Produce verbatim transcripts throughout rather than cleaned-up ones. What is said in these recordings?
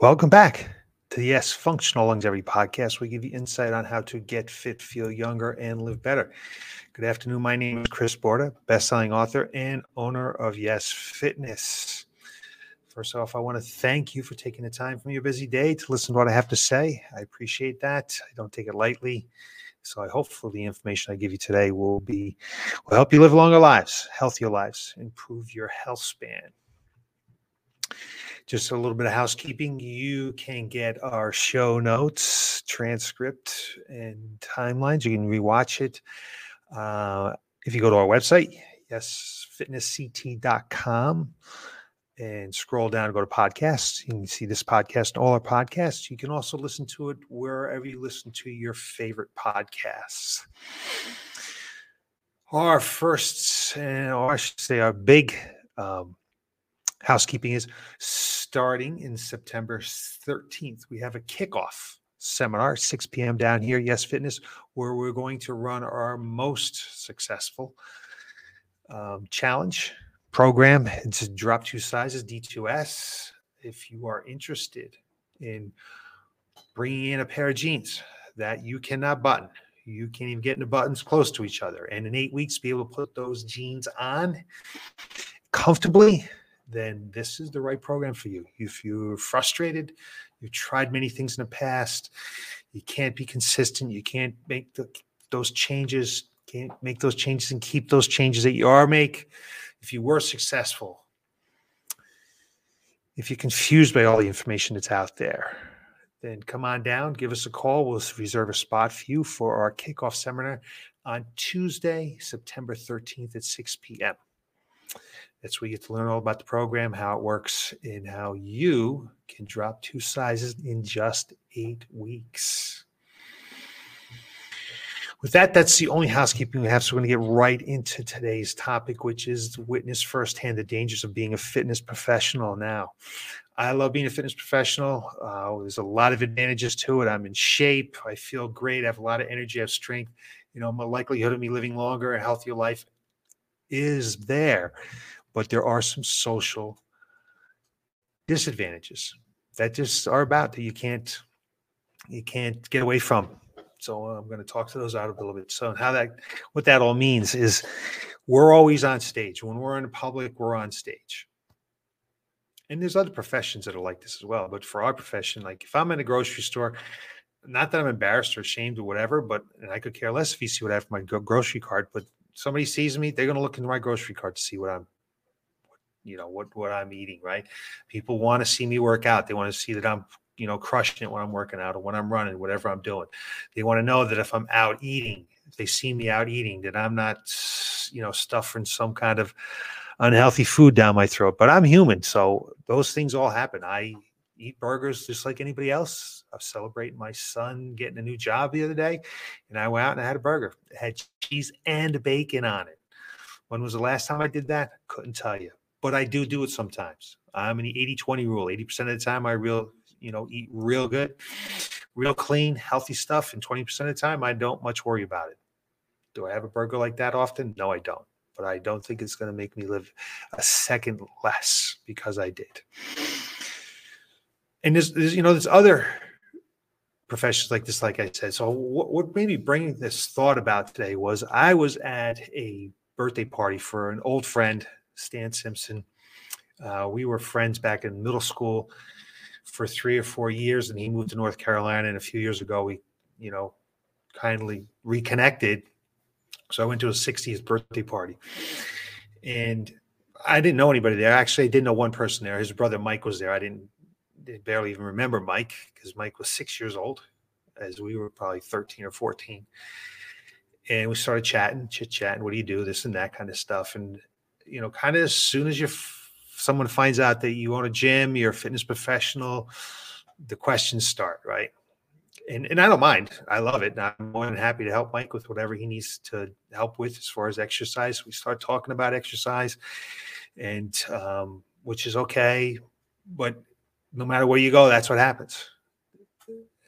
Welcome back to the Yes Functional Longevity Podcast. We give you insight on how to get fit, feel younger, and live better. Good afternoon. My name is Chris Borda, best-selling author and owner of Yes Fitness. First off, I want to thank you for taking the time from your busy day to listen to what I have to say. I appreciate that. I don't take it lightly. So I hopefully the information I give you today will be will help you live longer lives, healthier lives, improve your health span. Just a little bit of housekeeping. You can get our show notes, transcript, and timelines. You can rewatch it uh, if you go to our website, yes fitness c t dot com, and scroll down and go to podcasts. You can see this podcast and all our podcasts. You can also listen to it wherever you listen to your favorite podcasts. Our first, or I should say our big um, housekeeping is starting in September thirteenth. We have a kickoff seminar, six p.m. down here, Yes Fitness, where we're going to run our most successful um, challenge program. It's drop two sizes, D two S. If you are interested in bringing in a pair of jeans that you cannot button, you can't even get into buttons close to each other, and in eight weeks be able to put those jeans on comfortably, then this is the right program for you. If you're frustrated, you've tried many things in the past, you can't be consistent, you can't make the, those changes, can't make those changes and keep those changes that you are make. If you were successful, if you're confused by all the information that's out there, then come on down, give us a call. We'll reserve a spot for you for our kickoff seminar on Tuesday, September thirteenth at six p.m. That's where you get to learn all about the program, how it works, and how you can drop two sizes in just eight weeks. With that, that's the only housekeeping we have. So we're going to get right into today's topic, which is to witness firsthand the dangers of being a fitness professional. Now, I love being a fitness professional. Uh, there's a lot of advantages to it. I'm in shape. I feel great. I have a lot of energy. I have strength. You know, my likelihood of me living longer, a healthier life is there. But there are some social disadvantages that just are about that you can't you can't get away from. So I'm going to talk to those out a little bit. So how that, what that all means is we're always on stage. When we're in public, we're on stage. And there's other professions that are like this as well. But for our profession, like if I'm in a grocery store, not that I'm embarrassed or ashamed or whatever, but and I could care less if you see what I have for my grocery cart, but somebody sees me, they're going to look into my grocery cart to see what I'm, what, you know, what, what I'm eating, right? People want to see me work out. They want to see that I'm, you know, crushing it when I'm working out or when I'm running, whatever I'm doing. They want to know that if I'm out eating, if they see me out eating, that I'm not, you know, stuffing some kind of unhealthy food down my throat. But I'm human, so those things all happen. I eat burgers just like anybody else. I was celebrating my son getting a new job the other day, and I went out and I had a burger. It had cheese and bacon on it. When was the last time I did that? Couldn't tell you. But I do do it sometimes. I'm in the eighty twenty rule. eighty percent of the time I real. you know, eat real good, real clean, healthy stuff. And twenty percent of the time, I don't much worry about it. Do I have a burger like that often? No, I don't. But I don't think it's going to make me live a second less because I did. And there's, there's you know, there's other professions like this, like I said. So what, what made me bring this thought about today was I was at a birthday party for an old friend, Stan Simpson. Uh, we were friends back in middle school for three or four years, and he moved to North Carolina. And a few years ago, we, you know, kindly reconnected. So I went to his sixtieth birthday party, and I didn't know anybody there. Actually, I didn't know one person there. His brother Mike was there. I didn't barely even remember Mike because Mike was six years old, as we were probably thirteen or fourteen. And we started chatting, chit chatting. What do you do? This and that kind of stuff. And you know, kind of as soon as you someone finds out that you own a gym, you're a fitness professional, the questions start, right? And and I don't mind. I love it. And I'm more than happy to help Mike with whatever he needs to help with as far as exercise. We start talking about exercise, and um, which is okay. But no matter where you go, that's what happens.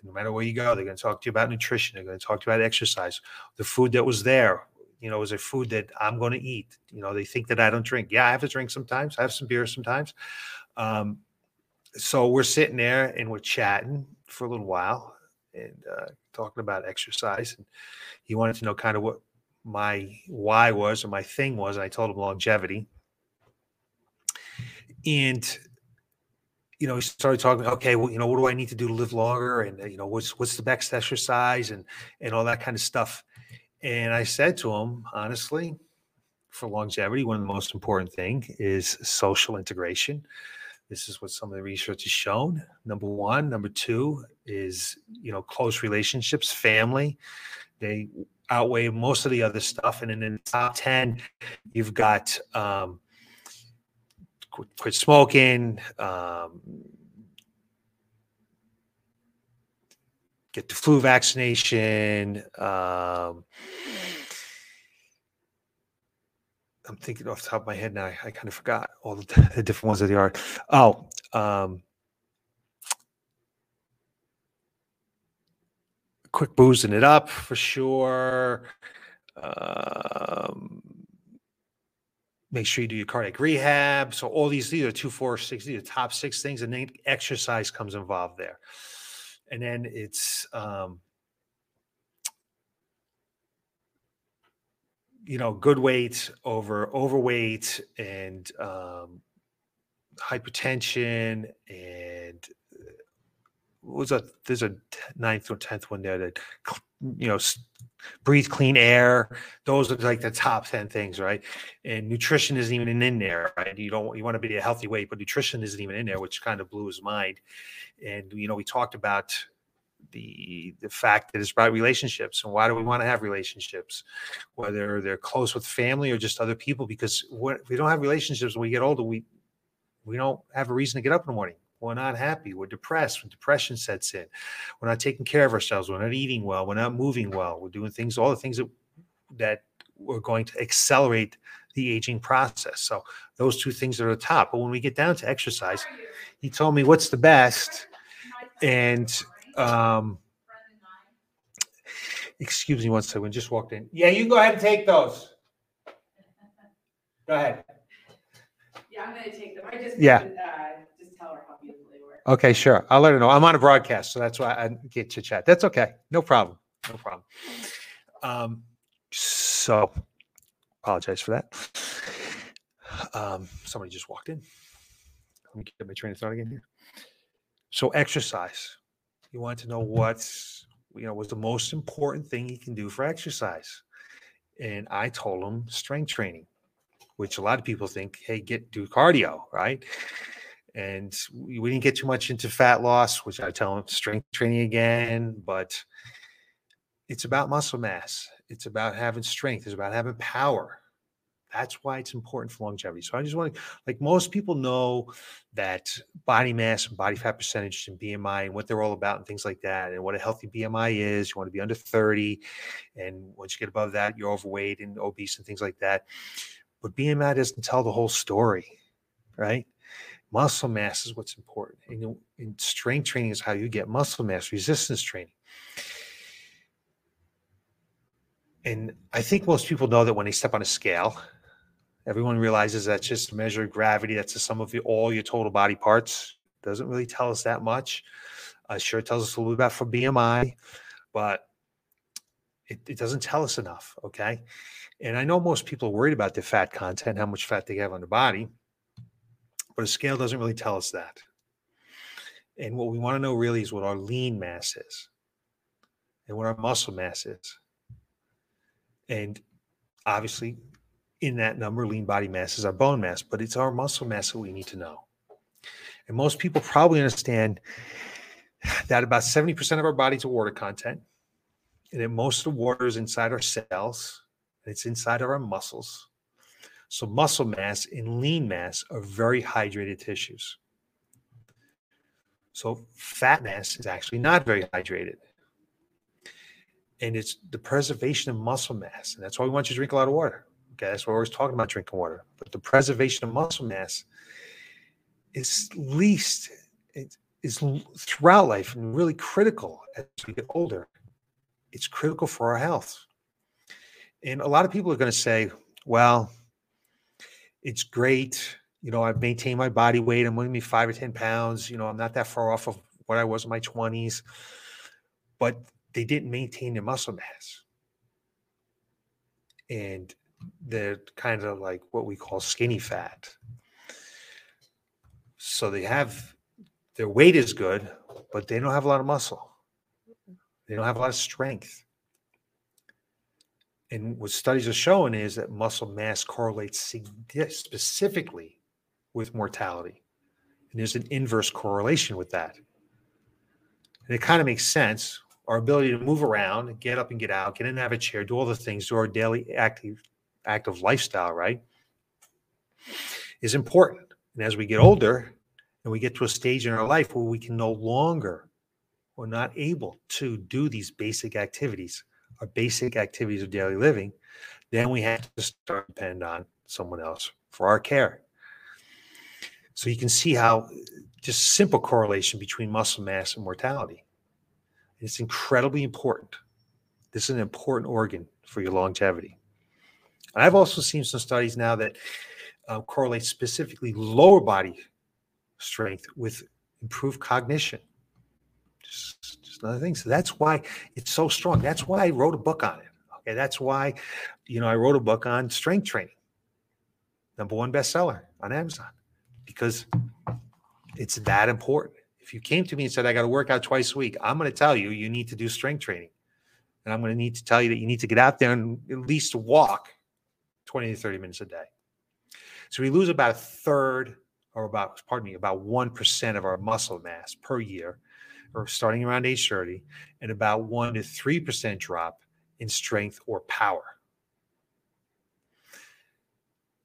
No matter where you go, they're going to talk to you about nutrition. They're going to talk to you about exercise. The food that was there, you know, is a food that I'm going to eat. You know, they think that I don't drink. Yeah, I have to drink sometimes. I have some beer sometimes. Um, so we're sitting there and we're chatting for a little while and uh, talking about exercise. And he wanted to know kind of what my why was or my thing was. And I told him longevity. And, you know, he started talking, okay, well, you know, what do I need to do to live longer? And, you know, what's, what's the best exercise and, and all that kind of stuff. And I said to him, honestly, for longevity, one of the most important thing is social integration. This is what some of the research has shown. Number one. Number two is, you know, close relationships, family. They outweigh most of the other stuff. And then in the top ten, you've got um, quit, quit smoking, um, get the flu vaccination. Um, I'm thinking off the top of my head now. I, I kind of forgot all the, the different ones that they are. Oh, um, quick boozing it up for sure. Um, make sure you do your cardiac rehab. So all these, these are two, four, six, these are the top six things. And then exercise comes involved there. And then it's, um, you know, good weight over overweight and um, hypertension. And what was that? There's a ninth or tenth one there that, you know, breathe clean air. Those are like the top ten things, right? And nutrition isn't even in there, right? You don't you want to be a healthy weight, but nutrition isn't even in there, which kind of blew his mind. And, you know, we talked about the the fact that it's about relationships, and why do we want to have relationships, whether they're close with family or just other people? Because what, if we don't have relationships when we get older, we we don't have a reason to get up in the morning. We're not happy. We're depressed. When depression sets in, we're not taking care of ourselves. We're not eating well. We're not moving well. We're doing things, all the things that that we're going to accelerate the aging process. So those two things are at the top. But when we get down to exercise, he told me what's the best, and Um, excuse me one second. We just walked in. Yeah, you go ahead and take those. Go ahead. Yeah, I'm going to take them. I just, yeah. Wanted, uh, just tell her how beautiful they were. Okay, sure. I'll let her know. I'm on a broadcast, so that's why I get to chat. That's okay. No problem. No problem. Um, so apologize for that. Um, somebody just walked in. Let me get my train of thought again here. So exercise. You want to know what's, you know, what's the most important thing you can do for exercise. And I told him strength training, which a lot of people think, hey, get do cardio, right? And we didn't get too much into fat loss, which I tell him strength training again, but it's about muscle mass. It's about having strength. It's about having power. That's why it's important for longevity. So I just want to, like most people know that body mass and body fat percentage and B M I and what they're all about and things like that, and what a healthy B M I is. You want to be under thirty. And once you get above that, you're overweight and obese and things like that. But B M I doesn't tell the whole story, right? Muscle mass is what's important. And, and strength training is how you get muscle mass, resistance training. And I think most people know that when they step on a scale, everyone realizes that's just a measure of gravity. That's the sum of the, all your total body parts. Doesn't really tell us that much. Uh, sure, it tells us a little bit about for B M I, but it, it doesn't tell us enough, okay? And I know most people are worried about their fat content, how much fat they have on their body, but a scale doesn't really tell us that. And what we want to know really is what our lean mass is and what our muscle mass is. And obviously, in that number, lean body mass is our bone mass, but it's our muscle mass that we need to know. And most people probably understand that about seventy percent of our body's water content, and that most of the water is inside our cells, and it's inside of our muscles. So muscle mass and lean mass are very hydrated tissues. So fat mass is actually not very hydrated. And it's the preservation of muscle mass. And that's why we want you to drink a lot of water. Okay, that's why we're always talking about drinking water. But the preservation of muscle mass is least, it is throughout life and really critical as we get older. It's critical for our health. And a lot of people are going to say, well, it's great You know, I've maintained my body weight. I'm only five or ten pounds. You know, I'm not that far off of what I was in my twenties. But they didn't maintain their muscle mass. And they're kind of like what we call skinny fat. So they have, their weight is good, but they don't have a lot of muscle. They don't have a lot of strength. And what studies are showing is that muscle mass correlates specifically with mortality. And there's an inverse correlation with that. And it kind of makes sense. Our ability to move around, get up and get out, get in and have a chair, do all the things, do our daily active, active lifestyle, right, is important. And as we get older and we get to a stage in our life where we can no longer, we're not able to do these basic activities, our basic activities of daily living, then we have to start to depend on someone else for our care. So you can see how just simple correlation between muscle mass and mortality. It's incredibly important. This is an important organ for your longevity. And I've also seen some studies now that uh, correlate specifically lower body strength with improved cognition. Just, just another thing. So that's why it's so strong. That's why I wrote a book on it. Okay, that's why, you know, I wrote a book on strength training. Number one bestseller on Amazon, because it's that important. If you came to me and said, I got to work out twice a week, I'm going to tell you, you need to do strength training. And I'm going to need to tell you that you need to get out there and at least walk twenty to thirty minutes a day. So we lose about a third or about, pardon me, about one percent of our muscle mass per year, or starting around age thirty, and about one to three percent drop in strength or power.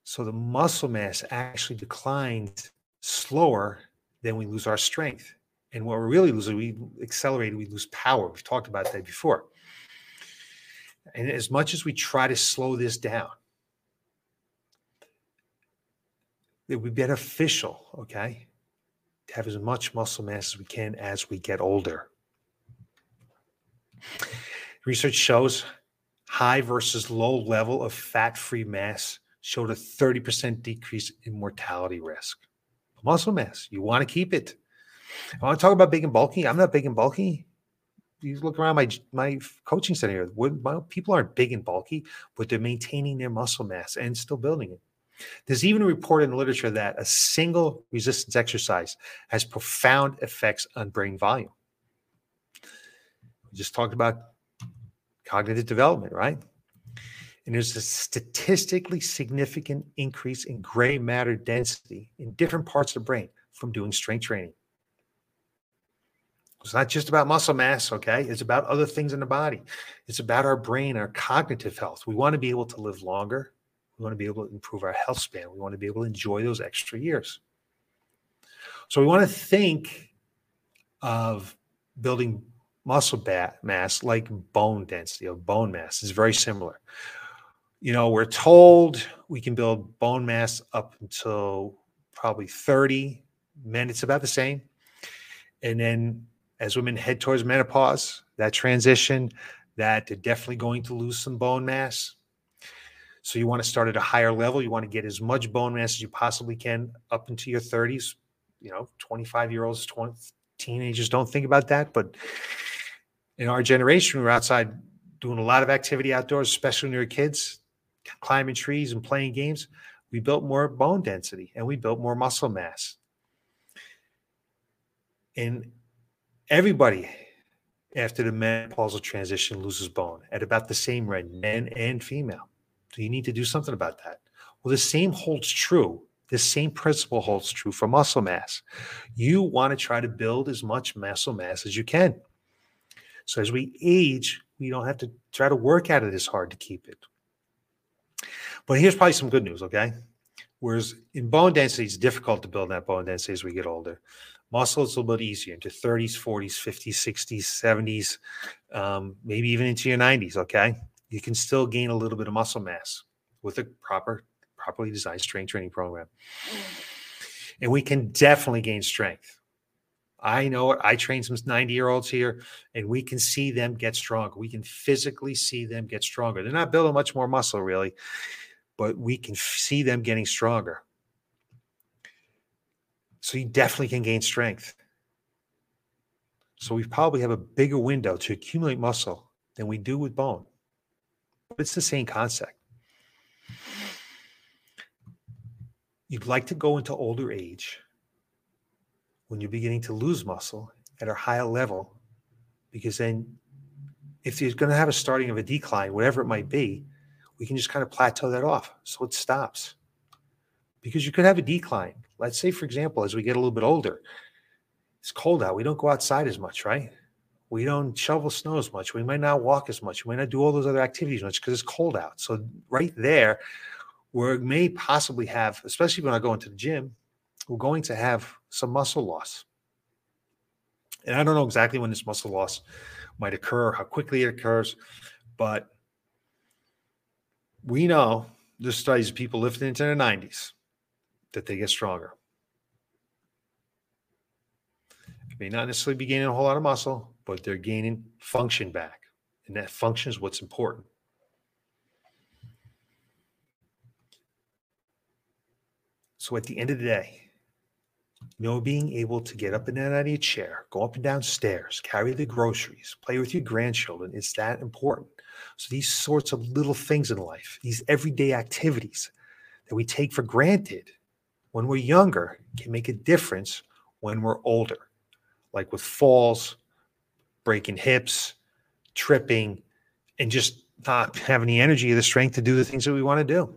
So the muscle mass actually declines slower than we lose our strength. And what we're really losing, we accelerate, we lose power. We've talked about that before. And as much as we try to slow this down, it would be beneficial, okay, to have as much muscle mass as we can as we get older. Research shows high versus low level of fat-free mass showed a thirty percent decrease in mortality risk. Muscle mass, you want to keep it. I want to talk about big and bulky. I'm not big and bulky. You look around my my coaching center here. People aren't big and bulky, but they're maintaining their muscle mass and still building it. There's even a report in the literature that a single resistance exercise has profound effects on brain volume. We just talked about cognitive development, right? And there's a statistically significant increase in gray matter density in different parts of the brain from doing strength training. It's not just about muscle mass, okay? It's about other things in the body. It's about our brain, our cognitive health. We want to be able to live longer. We want to be able to improve our health span. We want to be able to enjoy those extra years. So we want to think of building muscle mass like bone density or bone mass. It's very similar. You know, we're told we can build bone mass up until probably thirty. Men, it's about the same. And then as women head towards menopause, that transition, that they're definitely going to lose some bone mass. So you want to start at a higher level. You want to get as much bone mass as you possibly can up into your thirties. You know, twenty-five-year-olds, twenty, teenagers don't think about that. But in our generation, we were outside doing a lot of activity outdoors, especially when we were kids, climbing trees and playing games. We built more bone density and we built more muscle mass. And everybody after the menopausal transition loses bone at about the same rate, men and female. So you need to do something about that. Well, the same holds true. The same principle holds true for muscle mass. You want to try to build as much muscle mass as you can. So as we age, we don't have to try to work at it as hard to keep it. But here's probably some good news, okay? Whereas in bone density, it's difficult to build that bone density as we get older. Muscle is a little bit easier into thirties, forties, fifties, sixties, seventies, um, maybe even into your nineties, okay? You can still gain a little bit of muscle mass with a proper, properly designed strength training program. And we can definitely gain strength. I know it. I train some ninety-year-olds here, and we can see them get stronger. We can physically see them get stronger. They're not building much more muscle, really, but we can see them getting stronger. So you definitely can gain strength. So we probably have a bigger window to accumulate muscle than we do with bone. But it's the same concept. You'd like to go into older age when you're beginning to lose muscle at a higher level, because then if you're going to have a starting of a decline, whatever it might be, we can just kind of plateau that off so it stops. Because you could have a decline. Let's say, for example, as we get a little bit older, it's cold out. We don't go outside as much, right? We don't shovel snow as much. We might not walk as much. We might not do all those other activities much because it's cold out. So right there, we may possibly have, especially when I go into the gym, we're going to have some muscle loss. And I don't know exactly when this muscle loss might occur, how quickly it occurs, but we know there's studies of people lifting into their nineties that they get stronger. It may not necessarily be gaining a whole lot of muscle, but they're gaining function back. And that function is what's important. So at the end of the day, you know, being able to get up and down out of your chair, go up and down stairs, carry the groceries, play with your grandchildren, it's that important. So these sorts of little things in life, these everyday activities that we take for granted when we're younger can make a difference when we're older, like with falls, breaking hips, tripping, and just not having the energy or the strength to do the things that we want to do.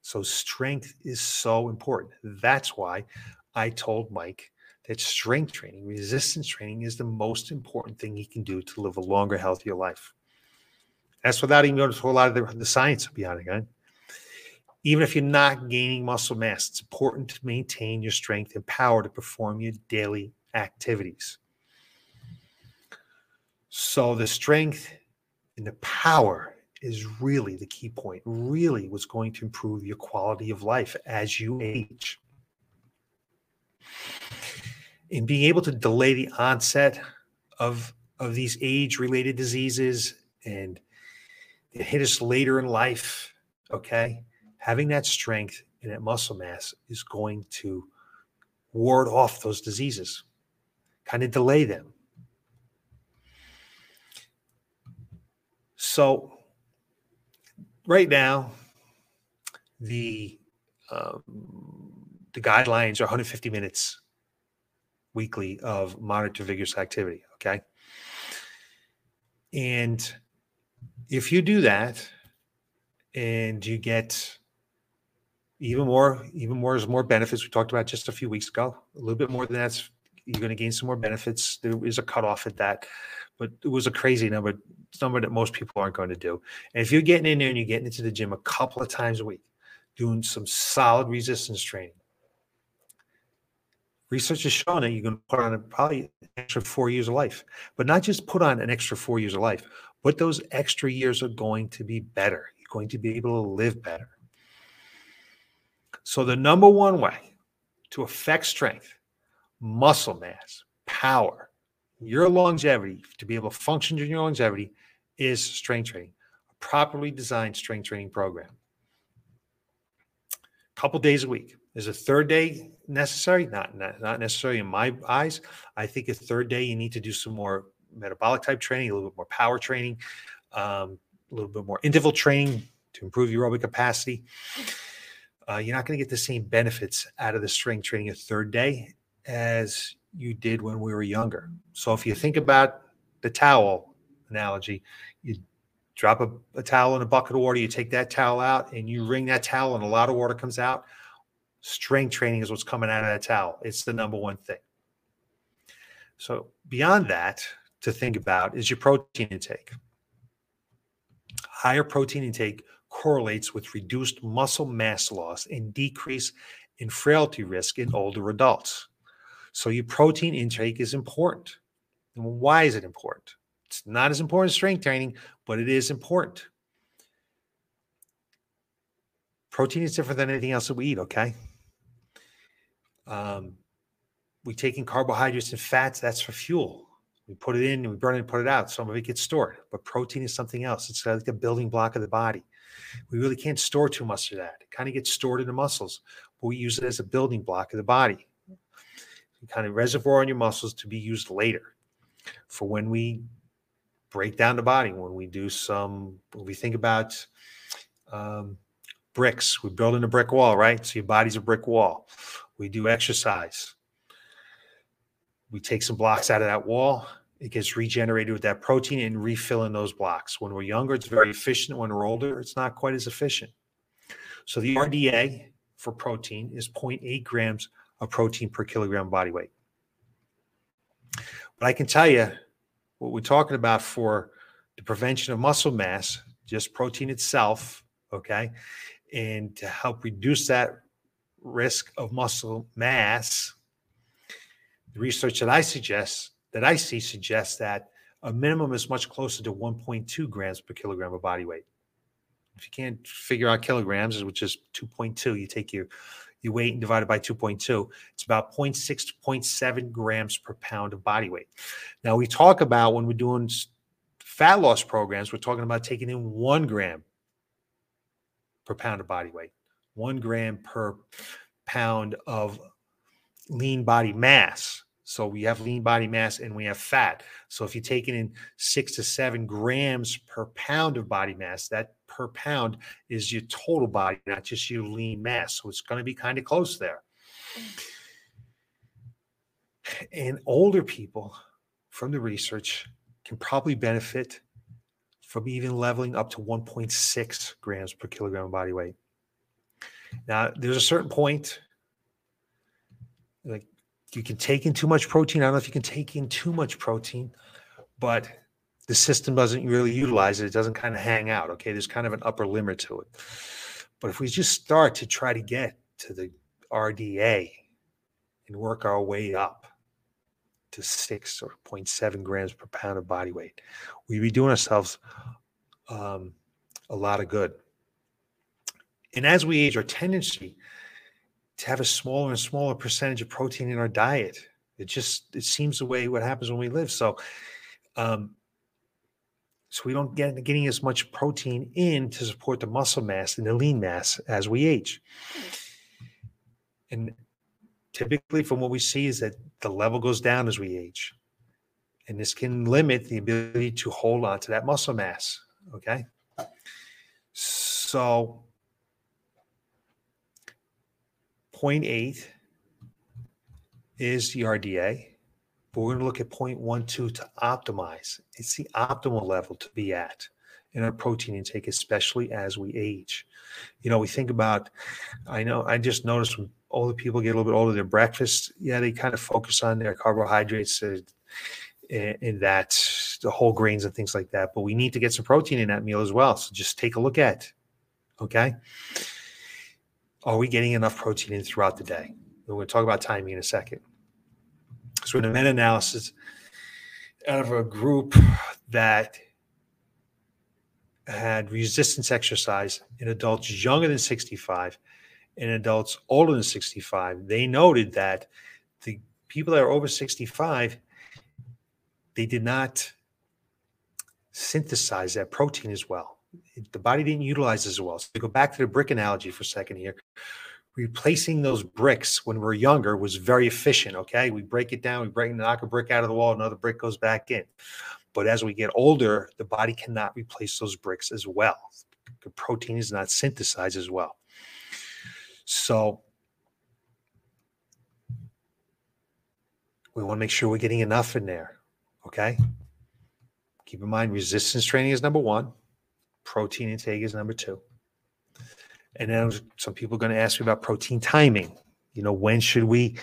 So strength is so important. That's why I told Mike that strength training, resistance training is the most important thing he can do to live a longer, healthier life. That's without even going to a whole lot of the, the science behind it. Right? Even if you're not gaining muscle mass, it's important to maintain your strength and power to perform your daily activities. So the strength and the power is really the key point, really what's going to improve your quality of life as you age. And being able to delay the onset of, of these age-related diseases and they hit us later in life, okay? Having that strength and that muscle mass is going to ward off those diseases, kind of delay them. So right now, the um, the guidelines are one hundred fifty minutes weekly of monitor vigorous activity, okay? And if you do that and you get even more, even more is more benefits. We talked about just a few weeks ago, a little bit more than that. You're going to gain some more benefits. There is a cutoff at that, but it was a crazy number, number that most people aren't going to do. And if you're getting in there and you're getting into the gym a couple of times a week, doing some solid resistance training, research has shown that you're going to put on probably an extra four years of life, but not just put on an extra four years of life, but those extra years are going to be better. You're going to be able to live better. So the number one way to affect strength, muscle mass, power, your longevity, to be able to function in your longevity is strength training, a properly designed strength training program. A couple days a week. Is a third day necessary? Not, not, not necessary in my eyes. I think a third day you need to do some more metabolic type training, a little bit more power training, um, a little bit more interval training to improve your aerobic capacity. Uh, you're not going to get the same benefits out of the strength training a third day as you did when we were younger. So if you think about the towel analogy, you drop a, a towel in a bucket of water, you take that towel out and you wring that towel and a lot of water comes out. Strength training is what's coming out of that towel. It's the number one thing. So beyond that, to think about is your protein intake. Higher protein intake correlates with reduced muscle mass loss and decrease in frailty risk in older adults. So your protein intake is important. And why is it important? It's not as important as strength training, but it is important. Protein is different than anything else that we eat, okay? Um, we take in carbohydrates and fats, that's for fuel. We put it in and we burn it and put it out. Some of it gets stored, but protein is something else. It's like a building block of the body. We really can't store too much of that. It kind of gets stored in the muscles, but we use it as a building block of the body. kind of reservoir in your muscles to be used later for when we break down the body, when we do some, when we think about um, bricks, we're building a brick wall, right? So your body's a brick wall. We do exercise. We take some blocks out of that wall. It gets regenerated with that protein and refilling those blocks. When we're younger, it's very efficient. When we're older, it's not quite as efficient. So the R D A for protein is zero point eight grams of protein per kilogram body weight. But I can tell you what we're talking about for the prevention of muscle mass, just protein itself, okay, and to help reduce that risk of muscle mass, the research that I suggest, that I see suggests that a minimum is much closer to one point two grams per kilogram of body weight. If you can't figure out kilograms, which is two point two, you take your, your weight and divide it by two point two. It's about zero point six to zero point seven grams per pound of body weight. Now, we talk about when we're doing fat loss programs, we're talking about taking in one gram per pound of body weight, one gram per pound of lean body mass. So we have lean body mass and we have fat. So if you're taking in six to seven grams per pound of body mass, that per pound is your total body, not just your lean mass. So it's going to be kind of close there. And older people, from the research, can probably benefit from even leveling up to one point six grams per kilogram of body weight. Now, there's a certain point, like, you can take in too much protein. I don't know if you can take in too much protein, but the system doesn't really utilize it. It doesn't kind of hang out, okay? There's kind of an upper limit to it. But if we just start to try to get to the R D A and work our way up to six or zero point seven grams per pound of body weight, we'd be doing ourselves um, a lot of good. And as we age, our tendency to have a smaller and smaller percentage of protein in our diet. It just, it seems the way what happens when we live. So, um, so we don't get getting as much protein in to support the muscle mass and the lean mass as we age. And typically from what we see is that the level goes down as we age. And this can limit the ability to hold on to that muscle mass. Okay. So zero point eight is the R D A, but we're going to look at zero point one two to optimize. It's the optimal level to be at in our protein intake, especially as we age. You know, we think about, I know, I just noticed when older people get a little bit older, their breakfast, yeah, they kind of focus on their carbohydrates and that, the whole grains and things like that, but we need to get some protein in that meal as well. So just take a look at it, okay? Are we getting enough protein in throughout the day? We're going to talk about timing in a second. So in a meta-analysis out of a group that had resistance exercise in adults younger than sixty-five and adults older than sixty-five, they noted that the people that are over sixty-five, they did not synthesize that protein as well. The body didn't utilize as well. So to go back to the brick analogy for a second here, replacing those bricks when we were younger was very efficient, okay? We break it down, we break knock a brick out of the wall, another brick goes back in. But as we get older, the body cannot replace those bricks as well. The protein is not synthesized as well. So we want to make sure we're getting enough in there, okay? Keep in mind, resistance training is number one. Protein intake is number two. And then some people are going to ask me about protein timing. You know, when should we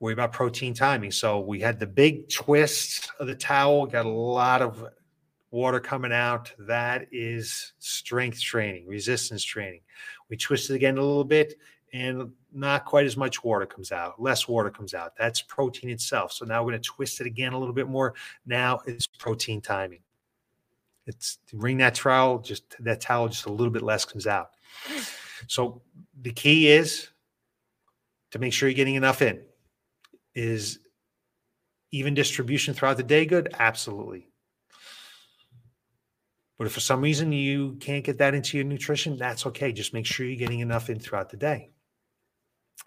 worry about protein timing? So we had the big twist of the towel, got a lot of water coming out. That is strength training, resistance training. We twist it again a little bit and not quite as much water comes out, less water comes out. That's protein itself. So now we're going to twist it again a little bit more. Now it's protein timing. It's wring that towel, just that towel, just a little bit less comes out. So the key is to make sure you're getting enough in. Is even distribution throughout the day good? Absolutely. But if for some reason you can't get that into your nutrition, that's okay. Just make sure you're getting enough in throughout the day.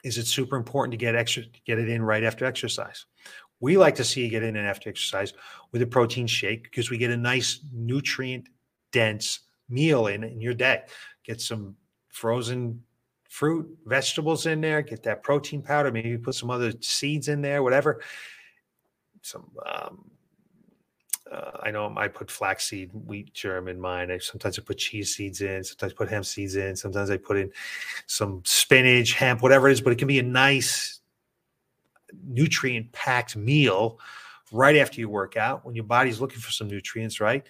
is it's super important to get extra, get it in right after exercise. We like to see you get in and after exercise with a protein shake because we get a nice nutrient-dense meal in, in your day. Get some frozen fruit, vegetables in there, get that protein powder, maybe put some other seeds in there, whatever. Some, um, uh, I know I put flaxseed, wheat germ in mine. I sometimes I put cheese seeds in, sometimes I put hemp seeds in, sometimes I put in some spinach, hemp, whatever it is, but it can be a nice nutrient-packed meal right after you work out when your body's looking for some nutrients, right?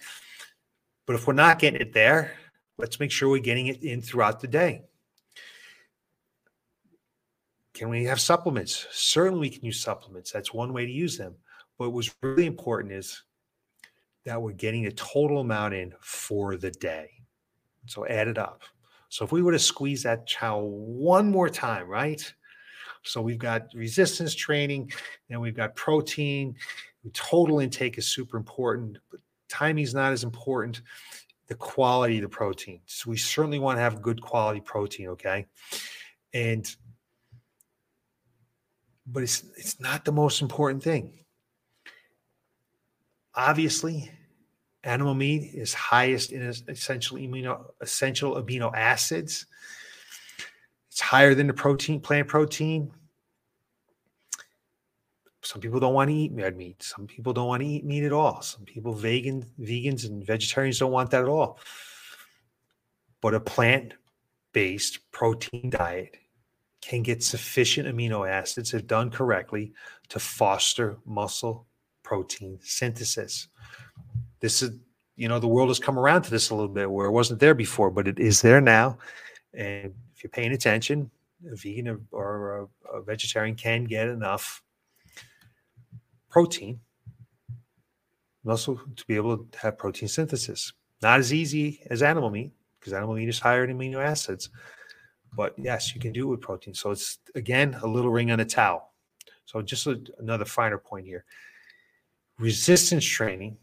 But if we're not getting it there, let's make sure we're getting it in throughout the day. Can we have supplements? Certainly we can use supplements. That's one way to use them. But what's really important is that we're getting the total amount in for the day. So add it up. So if we were to squeeze that chow one more time, right? So we've got resistance training, and we've got protein. Total intake is super important, but timing is not as important. The quality of the protein. So we certainly want to have good quality protein, okay? And but it's it's not the most important thing. Obviously, animal meat is highest in essential amino essential amino acids. It's higher than the protein, plant protein. Some people don't want to eat red meat. Some people don't want to eat meat at all. Some people, vegan, vegans and vegetarians don't want that at all. But a plant-based protein diet can get sufficient amino acids, if done correctly, to foster muscle protein synthesis. This is, you know, the world has come around to this a little bit where it wasn't there before, but it is there now. And if you're paying attention, a vegan or a vegetarian can get enough protein, muscle to be able to have protein synthesis. Not as easy as animal meat, because animal meat is higher in amino acids. But yes, you can do it with protein. So it's, again, a little ring on a towel. So just a, another finer point here. Resistance training,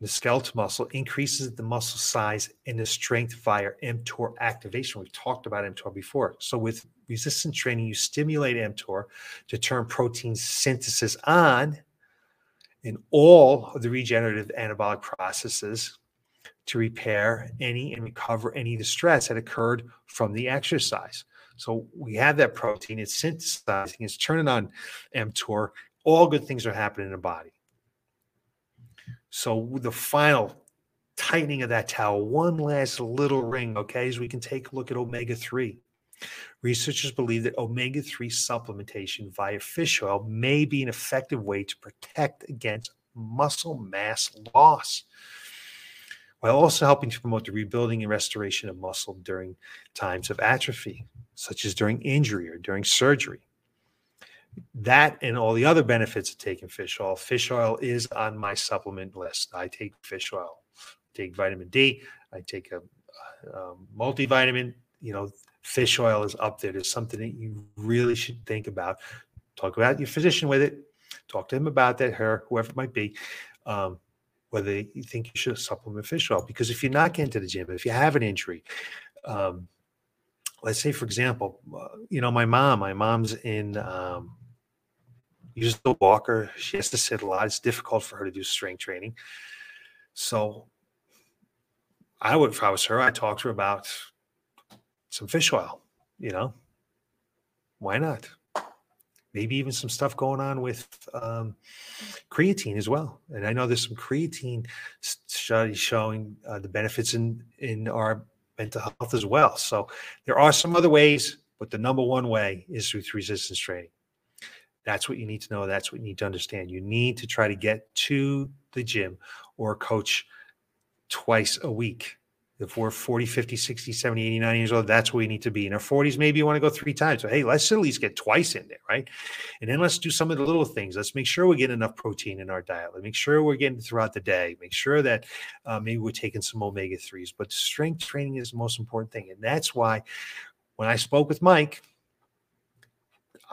the skeletal muscle, increases the muscle size and the strength via mTOR activation. We've talked about mTOR before. So with resistance training, you stimulate mTOR to turn protein synthesis on in all of the regenerative anabolic processes to repair any and recover any of the stress that occurred from the exercise. So we have that protein, it's synthesizing, it's turning on mTOR. All good things are happening in the body. So the final tightening of that towel, one last little ring, okay, is we can take a look at omega three. Researchers believe that omega three supplementation via fish oil may be an effective way to protect against muscle mass loss, while also helping to promote the rebuilding and restoration of muscle during times of atrophy, such as during injury or during surgery. That and all the other benefits of taking fish oil. Fish oil is on my supplement list. I take fish oil. I take vitamin D. I take a, a multivitamin. You know, fish oil is up there. There's something that you really should think about. Talk about your physician with it. Talk to him about that, her, whoever it might be, um, whether you think you should supplement fish oil. Because if you're not getting to the gym, if you have an injury, um, let's say, for example, uh, you know, my mom, my mom's in um, – uses the walker. She has to sit a lot. It's difficult for her to do strength training. So I would, if I was her, I'd talk to her about some fish oil, you know, why not? Maybe even some stuff going on with um, creatine as well. And I know there's some creatine studies showing uh, the benefits in, in our mental health as well. So there are some other ways, but the number one way is through resistance training. That's what you need to know. That's what you need to understand. You need to try to get to the gym or coach twice a week. If we're forty, fifty, sixty, seventy, eighty, ninety years old, that's where you need to be. In our forties, maybe you want to go three times. So, hey, let's at least get twice in there, right? And then let's do some of the little things. Let's make sure we get enough protein in our diet. Let's make sure we're getting throughout the day. Make sure that uh, maybe we're taking some omega threes. But strength training is the most important thing. And that's why when I spoke with Mike,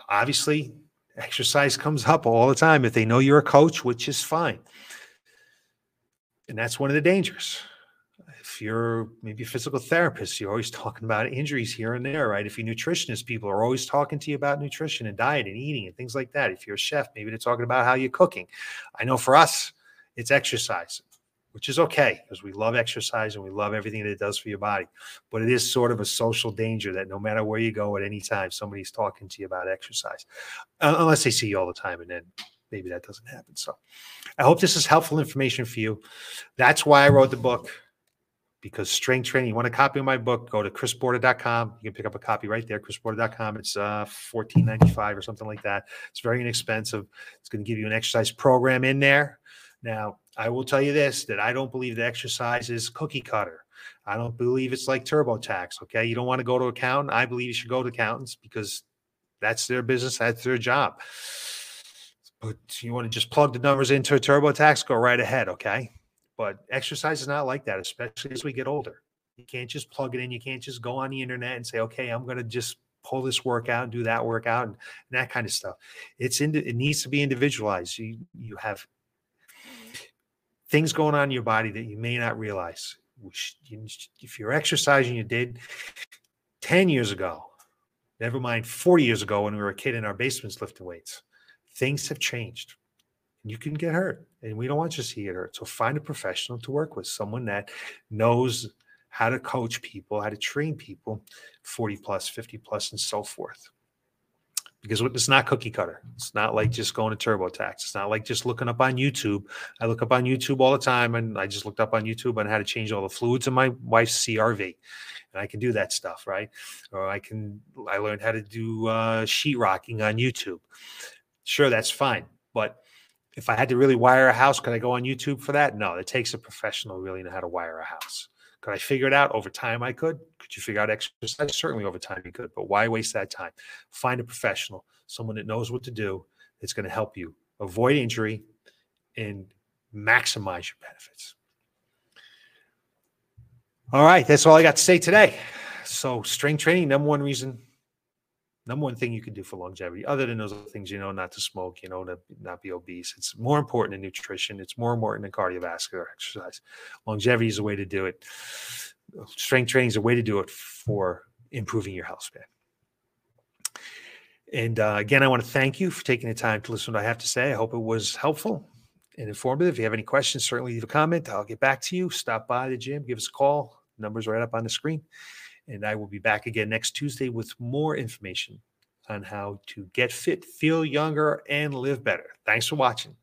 obviously – exercise comes up all the time if they know you're a coach, which is fine. And that's one of the dangers. If if you're maybe a physical therapist, you're always talking about injuries here and there, right? If you're a nutritionist, people are always talking to you about nutrition and diet and eating and things like that. If you're a chef, maybe they're talking about how you're cooking. I know for us, it's exercise, which is okay because we love exercise and we love everything that it does for your body. But it is sort of a social danger that no matter where you go at any time, somebody's talking to you about exercise, unless they see you all the time, and then maybe that doesn't happen. So I hope this is helpful information for you. That's why I wrote the book, because strength training. You want a copy of my book, go to chris borda dot com. You can pick up a copy right there, chris borda dot com. It's uh, fourteen ninety-five or something like that. It's very inexpensive. It's going to give you an exercise program in there. Now, I will tell you this, that I don't believe that exercise is cookie cutter. I don't believe it's like TurboTax, okay? You don't want to go to an accountant. I believe you should go to accountants because that's their business, that's their job. But you want to just plug the numbers into a TurboTax, go right ahead, okay? But exercise is not like that, especially as we get older. You can't just plug it in. You can't just go on the internet and say, okay, I'm going to just pull this workout and do that workout and, and that kind of stuff. It's in, it needs to be individualized. You, you have things going on in your body that you may not realize. If you're exercising, you did ten years ago, never mind forty years ago when we were a kid in our basements lifting weights, things have changed. You can get hurt, and we don't want you to get hurt. So find a professional to work with, someone that knows how to coach people, how to train people, forty plus, fifty plus, and so forth. Because it's not cookie cutter. It's not like just going to TurboTax. It's not like just looking up on YouTube. I look up on YouTube all the time, and I just looked up on YouTube on how to change all the fluids in my wife's C R V. And I can do that stuff, right? Or I can, I learned how to do uh, sheetrocking on YouTube. Sure, that's fine. But if I had to really wire a house, could I go on YouTube for that? No, it takes a professional really know how to wire a house. Could I figure it out over time? I could. Could you figure out exercise? Certainly over time you could, but why waste that time? Find a professional, someone that knows what to do, that's going to help you avoid injury and maximize your benefits. All right, that's all I got to say today. So strength training, number one reason, number one thing you can do for longevity, other than those other things, you know, not to smoke, you know, to not be obese. It's more important in nutrition. It's more important in cardiovascular exercise. Longevity is a way to do it. Strength training is a way to do it for improving your health span. And uh, again, I want to thank you for taking the time to listen to what I have to say. I hope it was helpful and informative. If you have any questions, certainly leave a comment. I'll get back to you. Stop by the gym. Give us a call. Numbers right up on the screen. And I will be back again next Tuesday with more information on how to get fit, feel younger, and live better. Thanks for watching.